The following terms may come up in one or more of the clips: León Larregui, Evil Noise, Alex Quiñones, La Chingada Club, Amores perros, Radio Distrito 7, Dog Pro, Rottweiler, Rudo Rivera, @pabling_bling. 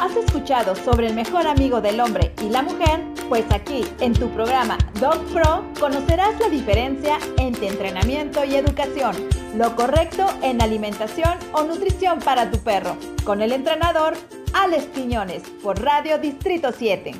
¿Has escuchado sobre el mejor amigo del hombre y la mujer? Pues aquí, en tu programa Dog Pro, conocerás la diferencia entre entrenamiento y educación, lo correcto en alimentación o nutrición para tu perro, con el entrenador Alex Quiñones, por Radio Distrito 7.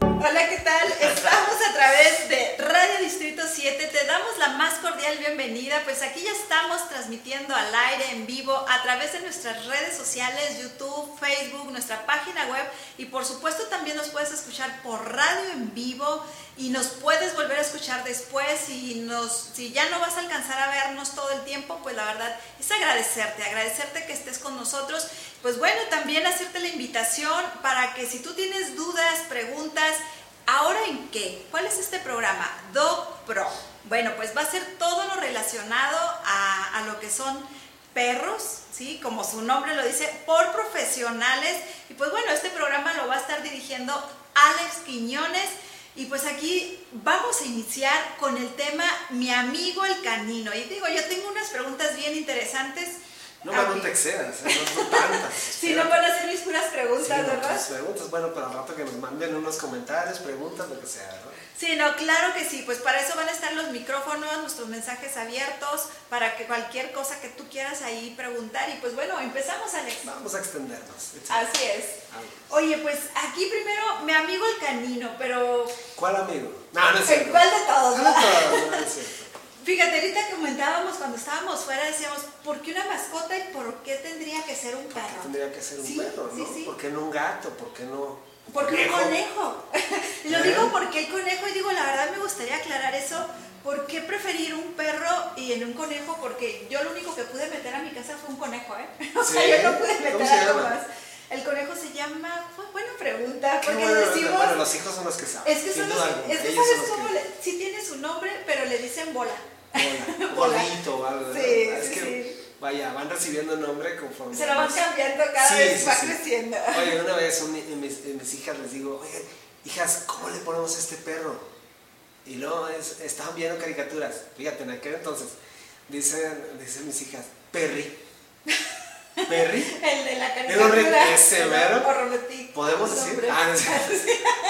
Hola, ¿qué tal? Estamos a través de Radio Distrito 7, te damos la más cordial bienvenida, pues aquí ya estamos transmitiendo al aire, en vivo, a través de nuestras redes sociales, YouTube, Facebook, nuestra página web, y por supuesto también nos puedes escuchar por radio en vivo, y nos puedes volver a escuchar después, y si ya no vas a alcanzar a vernos todo el tiempo, pues la verdad es agradecerte que estés con nosotros. Pues bueno, también hacerte la invitación para que si tú tienes dudas, preguntas, ¿ahora en qué? ¿Cuál es este programa? Dog Pro. Bueno, pues va a ser todo lo relacionado a lo que son perros, ¿sí? Como su nombre lo dice, por profesionales. Y pues bueno, este programa lo va a estar dirigiendo Alex Quiñones. Y pues aquí vamos a iniciar con el tema Mi amigo el canino. Y digo, yo tengo unas preguntas bien interesantes. No te excedas, no tantas. Sí, no van a hacer mis puras preguntas, ¿verdad? Sí, preguntas, bueno, para el rato que nos manden unos comentarios, preguntas, lo que sea, ¿no? Sí, no, claro que sí, pues para eso van a estar los micrófonos, nuestros mensajes abiertos, para que cualquier cosa que tú quieras ahí preguntar. Y pues bueno, empezamos, Alex. Vamos a extendernos. Así es. Oye, pues aquí primero, mi amigo el canino, pero... ¿Cuál amigo? No es cierto. ¿Cuál de todos? No es cierto. Fíjate, ahorita comentábamos cuando estábamos fuera, decíamos, ¿por qué una mascota y por qué tendría que ser un perro? ¿Por qué tendría que ser un perro, no? Sí. ¿Por qué no un gato? ¿Por qué no un conejo? Un conejo. Lo digo porque el conejo, y digo, la verdad me gustaría aclarar eso, ¿por qué preferir un perro y en un conejo? Porque yo lo único que pude meter a mi casa fue un conejo, ¿eh? O sea, yo no pude meter algo más. El conejo se llama... Buena pregunta, porque decimos... Bueno, los hijos son los que saben. Es que son los que sabes cómo... Sí tiene su nombre, pero le dicen bola. Bola, bolito, ¿verdad? Sí, es que, vaya, van recibiendo nombre conforme... Se lo van cambiando cada vez, va creciendo. Oye, una vez mis hijas les digo, oye, hijas, ¿cómo le ponemos a este perro? Y luego estaban viendo caricaturas. Fíjate, en aquel entonces, dicen mis hijas, Perry. Perry, el de la caricatura, ese mero, podemos decir,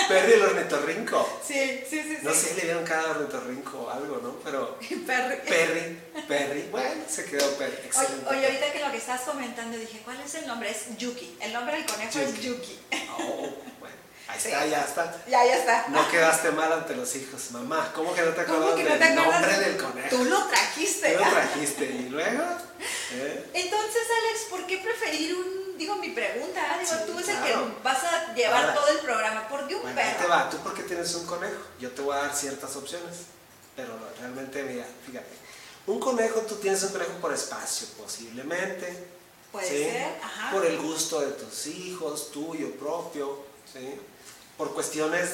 Perry el ornitorrinco, sí, no sé si le dieron cada ornitorrinco o algo, ¿no? Pero Perry, bueno, se quedó Perry. Excelente. Oye, ahorita que lo que estás comentando, dije, ¿cuál es el nombre? Es Yuki, el nombre del conejo es Yuki. Bueno, ahí está, ya está. No quedaste mal ante los hijos, mamá, ¿cómo que no te acuerdas del nombre del conejo? Tú lo trajiste. Y luego... Entonces, Alex, ¿por qué preferir un... Digo, mi pregunta, tú es el que vas a llevar todo el programa. ¿Por qué un perro? Te va, tú porque tienes un conejo. Yo te voy a dar ciertas opciones. Pero realmente, mira, fíjate. Un conejo, tú tienes un conejo por espacio, posiblemente. Puede ser, ajá. Por el gusto de tus hijos, tuyo, propio, ¿sí? Por cuestiones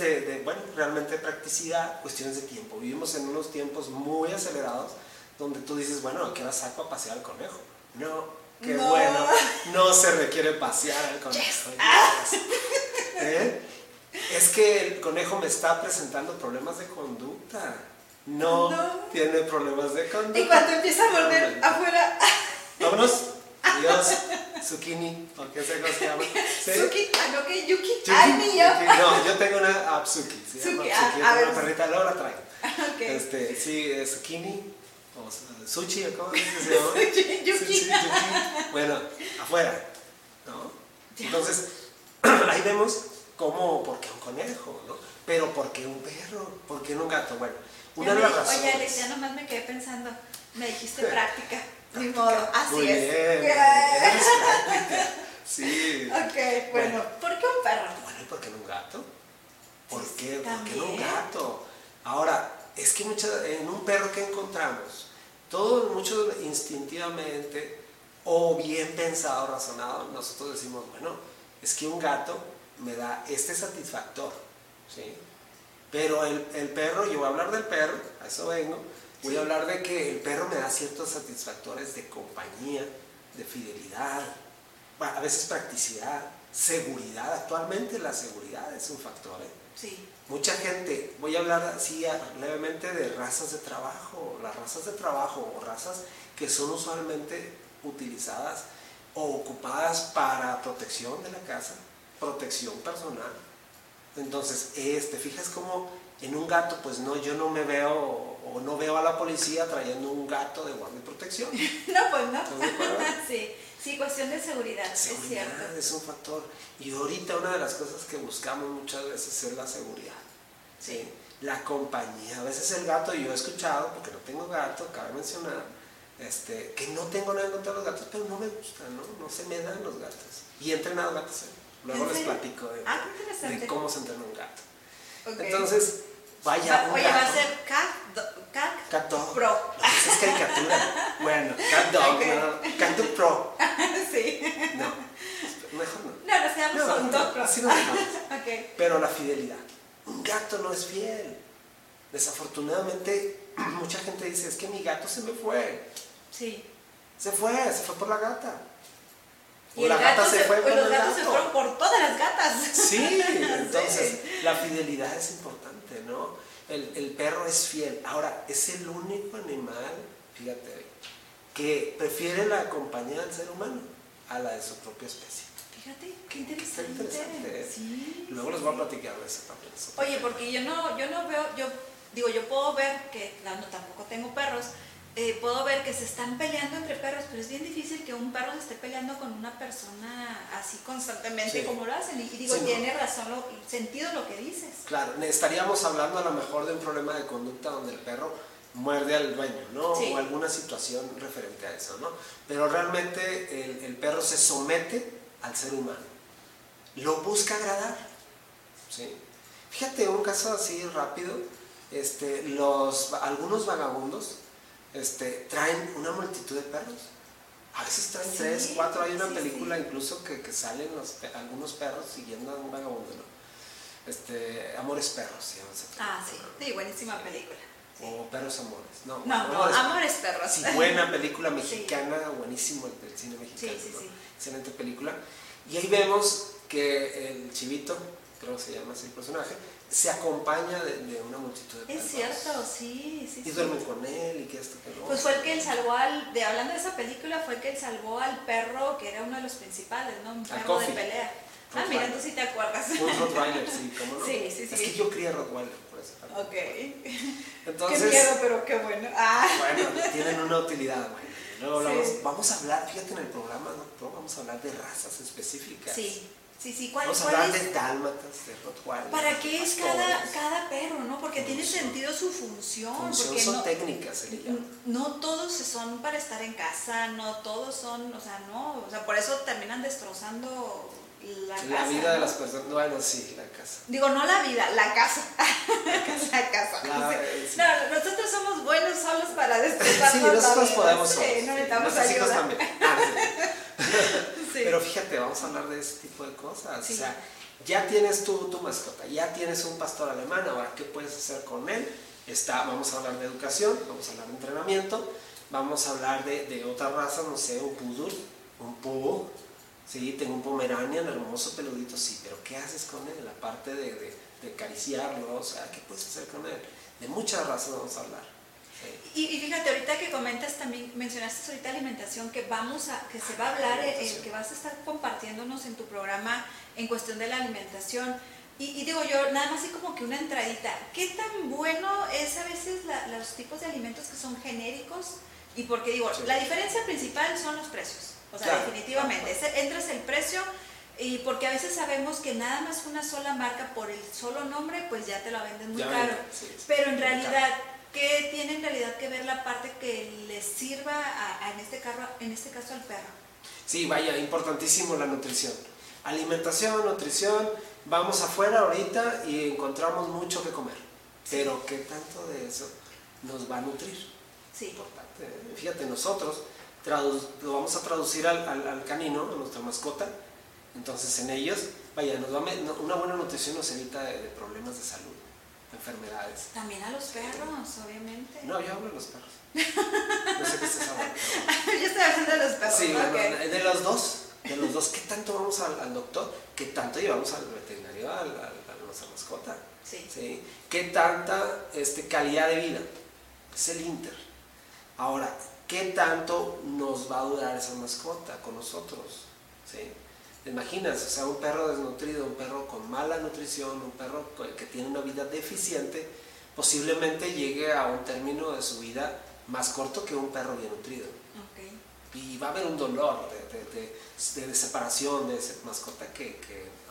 realmente practicidad, cuestiones de tiempo. Vivimos en unos tiempos muy acelerados, donde tú dices, bueno, ¿a qué hora saco a pasear al conejo? Bueno, no se requiere pasear al conejo. Es que el conejo me está presentando problemas de conducta. No tiene problemas de conducta. Y cuando empieza a morder afuera... Vámonos. Dios, Zucchini, porque ese cosa se llama. Zuki, no, que Yuki. Ay, mío. No, yo tengo una Apsuki. Se llama Apsuki, es una perrita, luego la traigo. Sí, Zucchini. Sushi, ¿cómo es que se llama? Yuki. Bueno, afuera, ¿no? Entonces, ahí vemos cómo, ¿por qué un conejo, no? Pero ¿por qué un perro? ¿Por qué no un gato? Bueno, una de las razones... Oye, Alex, ya nomás me quedé pensando, me dijiste práctica, ni modo, así es. Muy bien, eres práctica, sí. Ok, bueno, ¿por qué un perro? Bueno, ¿y por qué no un gato? ¿Por qué no un gato? Ahora... Es que en un perro que encontramos, muchos instintivamente o bien pensado, razonado, nosotros decimos, bueno, es que un gato me da este satisfactor, ¿sí? Pero el perro, yo voy a hablar del perro, a eso vengo, voy a hablar de que el perro me da ciertos satisfactores de compañía, de fidelidad, a veces practicidad, seguridad. Actualmente la seguridad es un factor, Sí. Mucha gente, voy a hablar así levemente de razas de trabajo, o razas que son usualmente utilizadas o ocupadas para protección de la casa, protección personal. Entonces, fijas como en un gato, pues no, yo no me veo o no veo a la policía trayendo un gato de guardia y protección. No, pues no. Sí, sí, cuestión de seguridad, es cierto. Es un factor. Y ahorita una de las cosas que buscamos muchas veces es la seguridad. Sí. La compañía. A veces el gato, yo he escuchado, porque no tengo gato, cabe mencionar, que no tengo nada en contra de los gatos, pero no me gustan, ¿no? No se me dan los gatos. Y he entrenado gatos. Luego les platico de cómo se entrena un gato. Okay. Entonces, oye, va a ser Cat Dog Pro. Esa es caricatura. Bueno, Cat Dog, okay. No, Cat Dog Pro. Sí. No, mejor no. No, nos quedamos con Dog Pro. Así nos dejamos. Okay. Pero la fidelidad. Un gato no es fiel. Desafortunadamente, mucha gente dice, es que mi gato se me fue. Sí. Se fue por la gata. Y la gata se fue por el gato. Los gatos se fueron por todas las gatas. Sí, entonces sí. La fidelidad es importante, ¿no? El perro es fiel. Ahora, es el único animal, fíjate, que prefiere la compañía del ser humano a la de su propia especie. Fíjate, qué interesante. Sí, luego les voy a platicar de eso también. Oye, porque yo no veo, yo puedo ver que, no, tampoco tengo perros, puedo ver que se están peleando entre perros, pero es bien difícil que un perro se esté peleando con una persona así constantemente, sí, como lo hacen. Y digo, sí, tiene razón, sentido lo que dices. Claro, estaríamos hablando a lo mejor de un problema de conducta donde el perro muerde al dueño, ¿no? Sí. O alguna situación referente a eso, ¿no? Pero realmente el perro se somete al ser humano, lo busca agradar, ¿sí? Fíjate, un caso así rápido, algunos vagabundos, traen una multitud de perros, a veces traen 3, 4, hay una película incluso que salen algunos perros siguiendo a un vagabundo, ¿no? Amores perros se llama esa película. Ah, sí, buenísima película. Sí. O Perros Amores, Amores Perros. Sí, buena película mexicana, buenísimo el cine mexicano, excelente película. Y ahí vemos que el Chivito, creo que se llama así el personaje, se acompaña de una multitud de perros. Es cierto, sí. Y duermen con él y que esto que lo... Pues fue el que salvó hablando de esa película, fue el que salvó al perro que era uno de los principales, ¿no? Un perro de pelea. Rottweiler. Mira, tú sí te acuerdas. Un Rottweiler, sí, cómo no. Sí. Es que yo crié Rottweiler, por eso. Ok. Entonces, qué miedo, pero qué bueno. Bueno, tienen una utilidad, güey. Luego vamos a hablar, fíjate en el programa, ¿no? Vamos a hablar de razas específicas. Sí, vamos a hablar de dálmatas, de Rottweiler. ¿Para qué es cada perro, no? Porque tiene sentido su función porque son técnicas, se le llama. No todos son para estar en casa, no todos son, por eso terminan destrozando la casa. La vida, ¿no? De las personas, la casa. Digo, no la vida, la casa. La casa. No, nosotros somos buenos solos para destrozar. Sí, nosotros podemos solos. No necesitamos ayuda. También. Sí. Pero fíjate, vamos a hablar de ese tipo de cosas, o sea, ya tienes tu mascota, ya tienes un pastor alemán, ahora qué puedes hacer con él. Vamos a hablar de educación, vamos a hablar de entrenamiento, vamos a hablar de otras razas, no sé, un poodle, un pug, tengo un pomeranian, hermoso peludito, pero ¿qué haces con él? La parte de acariciarlo, o sea, ¿qué puedes hacer con él? De muchas razas vamos a hablar. Y fíjate, ahorita que comentas también, mencionaste ahorita alimentación, que se va a hablar, que vas a estar compartiéndonos en tu programa en cuestión de la alimentación. Y digo yo, nada más así como que una entradita, ¿qué tan bueno es a veces los tipos de alimentos que son genéricos? Y porque digo, la diferencia principal son los precios, definitivamente, entras el precio... Y porque a veces sabemos que nada más una sola marca por el solo nombre, pues ya te la venden muy caro, pero en realidad... ¿Qué tiene en realidad que ver la parte que le sirva en este caso al perro? Sí, vaya, importantísimo la nutrición. Alimentación, nutrición, vamos afuera ahorita y encontramos mucho que comer. Pero ¿qué tanto de eso nos va a nutrir? Sí. Importante. Fíjate, nosotros lo vamos a traducir al canino, a nuestra mascota. Entonces en ellos, una buena nutrición nos evita de problemas de salud. Enfermedades. También a los perros, obviamente. No, yo hablo de los perros. No sé qué estás hablando. Yo estoy hablando de los perros. Sí, de los dos, ¿qué tanto vamos al doctor? ¿Qué tanto llevamos al veterinario, a nuestra mascota? Sí. ¿Qué tanta calidad de vida? Es el inter. Ahora, ¿qué tanto nos va a durar esa mascota con nosotros? ¿Sí? ¿Te imaginas? O sea, un perro desnutrido, un perro con mala nutrición, un perro que tiene una vida deficiente, posiblemente llegue a un término de su vida más corto que un perro bien nutrido. Okay. Y va a haber un dolor de separación de esa mascota que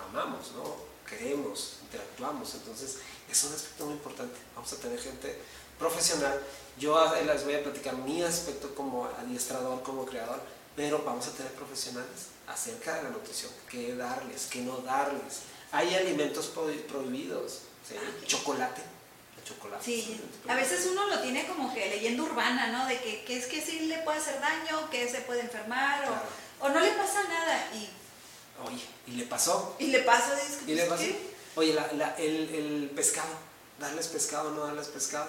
amamos, ¿no? Queremos, interactuamos. Entonces es un aspecto muy importante. Vamos a tener gente profesional. Yo les voy a platicar mi aspecto como adiestrador, como creador, pero vamos a tener profesionales acerca de la nutrición, qué darles, qué no darles. Hay alimentos prohibidos, ¿sí? Chocolate. Sí, a veces uno lo tiene como que leyenda urbana, ¿no? De que es que sí le puede hacer daño, que se puede enfermar, claro, o no le pasa nada. Y oye, ¿y le pasó? ¿Y le pasó? Oye, el pescado, darles pescado, no darles pescado.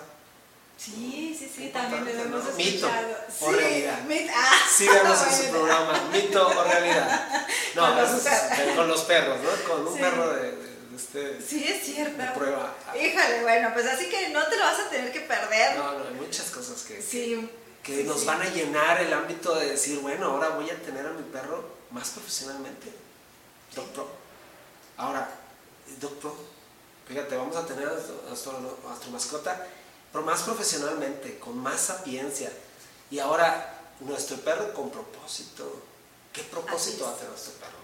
Sí, también le hemos escuchado. ¿Mito o realidad? Síganos en su programa, mito o realidad. No, con los perros, ¿no? Con un perro de sí, es cierto. Prueba. Híjole, bueno, pues así que no te lo vas a tener que perder. No, hay muchas cosas que nos van a llenar el ámbito de decir, bueno, ahora voy a tener a mi perro más profesionalmente. Dog Pro. Ahora, Dog Pro, fíjate, vamos a tener a nuestra mascota, pero más profesionalmente, con más sapiencia. Y ahora, nuestro perro con propósito. ¿Qué propósito va a tener nuestro perro?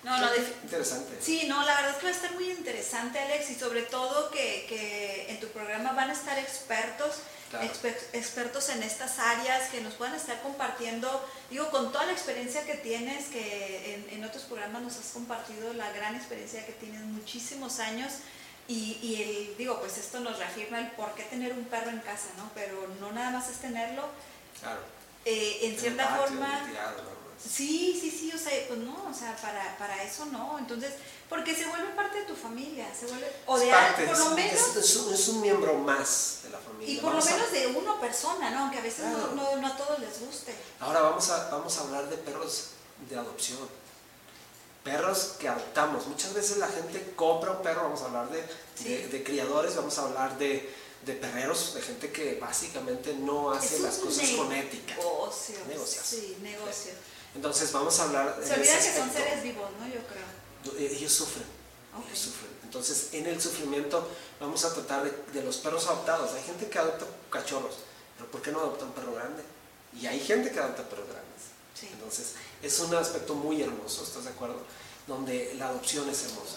No, interesante. Sí, no, la verdad es que va a estar muy interesante, Alex, y sobre todo que en tu programa van a estar expertos, claro, expertos en estas áreas que nos puedan estar compartiendo, digo, con toda la experiencia que tienes, que en otros programas nos has compartido la gran experiencia que tienes, muchísimos años, y pues esto nos reafirma el por qué tener un perro en casa, ¿no? Pero no nada más es tenerlo, claro, en cierta forma... Sí, o sea, pues no, o sea, para eso no, entonces, porque se vuelve parte de tu familia, es un miembro más de la familia. Y por lo menos de una persona, ¿no? Aunque a veces claro, no a todos les guste. Ahora vamos a hablar de perros de adopción, perros que adoptamos. Muchas veces la gente compra un perro, vamos a hablar de criadores, vamos a hablar de perreros, de gente que básicamente no hace las cosas con ética. Negocios. Entonces vamos a hablar... Se olvida que son seres vivos, ¿no? Yo creo. Ellos sufren. Entonces en el sufrimiento vamos a tratar de los perros adoptados. Hay gente que adopta cachorros, pero ¿por qué no adopta un perro grande? Y hay gente que adopta perros grandes. Sí. Entonces es un aspecto muy hermoso, ¿estás de acuerdo? Donde la adopción es hermosa,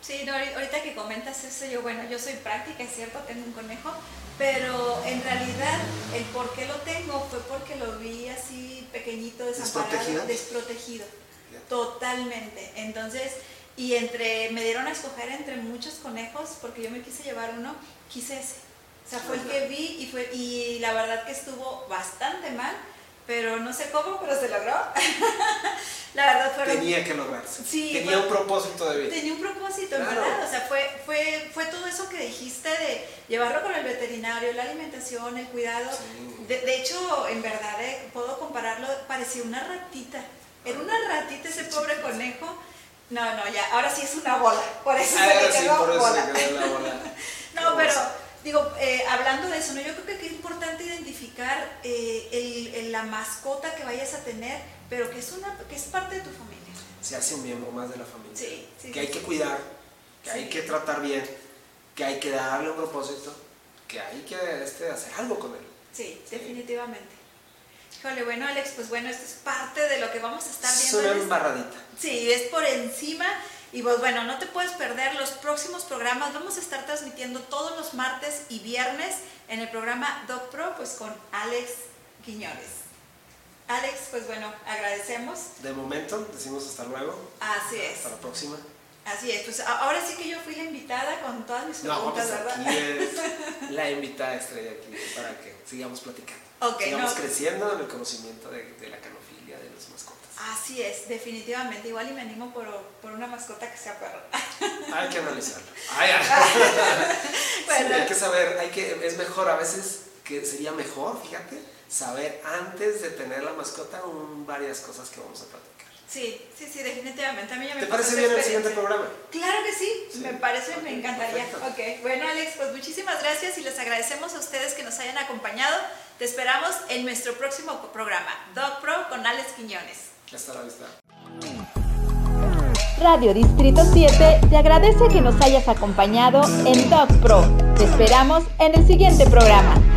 Sí, no, ahorita que comentas eso, yo soy práctica, es cierto, tengo un conejo, pero en realidad el por qué lo tengo fue porque lo vi así pequeñito, desamparado, desprotegido, totalmente. Entonces, me dieron a escoger entre muchos conejos, porque yo me quise llevar uno, quise ese. O sea, fue el que vi y la verdad que estuvo bastante mal, pero no sé cómo, pero se logró. La verdad tenía que lograrse. Sí, tenía un propósito de vida. Tenía un propósito, claro, ¿verdad? O sea, fue todo eso que dijiste de llevarlo con el veterinario, la alimentación, el cuidado. Sí. De hecho, en verdad, puedo compararlo, parecía una ratita. Era una ratita ese pobre conejo. No, ya, ahora sí es una bola. Por eso se le quedó la bola. No, pero... Digo, hablando de eso, ¿no? Yo creo que es importante identificar la mascota que vayas a tener, pero que es parte de tu familia. Se hace un miembro más de la familia. Que hay que cuidar, que hay que tratar bien, que hay que darle un propósito, que hay que hacer algo con él. Sí, definitivamente. Híjole, bueno, Alex, pues bueno, esto es parte de lo que vamos a estar viendo. Es una embarradita. Sí, es por encima... Y pues bueno, no te puedes perder los próximos programas. Vamos a estar transmitiendo todos los martes y viernes en el programa Dog Pro, pues con Alex Quiñones. Alex, pues bueno, agradecemos. De momento, decimos hasta luego. Así es. Hasta la próxima. Así es, pues ahora sí que yo fui la invitada con todas mis preguntas, ¿verdad? Aquí es la invitada estrella aquí, para que sigamos platicando. Sigamos creciendo en el conocimiento de la canofilia, de los mascotas. Así es, definitivamente. Igual y me animo por una mascota que sea perro. Hay que analizarlo. Bueno. Sí, hay que saber, es mejor a veces, que sería mejor, fíjate, saber antes de tener la mascota varias cosas que vamos a platicar. Sí, sí, sí, definitivamente. A mí ya me ¿Te parece bien el siguiente programa? Claro que sí, sí. Me parece, okay, me encantaría. Okay. Bueno, Alex, pues muchísimas gracias y les agradecemos a ustedes que nos hayan acompañado. Te esperamos en nuestro próximo programa, Dog Pro con Alex Quiñones. Hasta la vista. Radio Distrito 7 te agradece que nos hayas acompañado en Dog Pro. Te esperamos en el siguiente programa.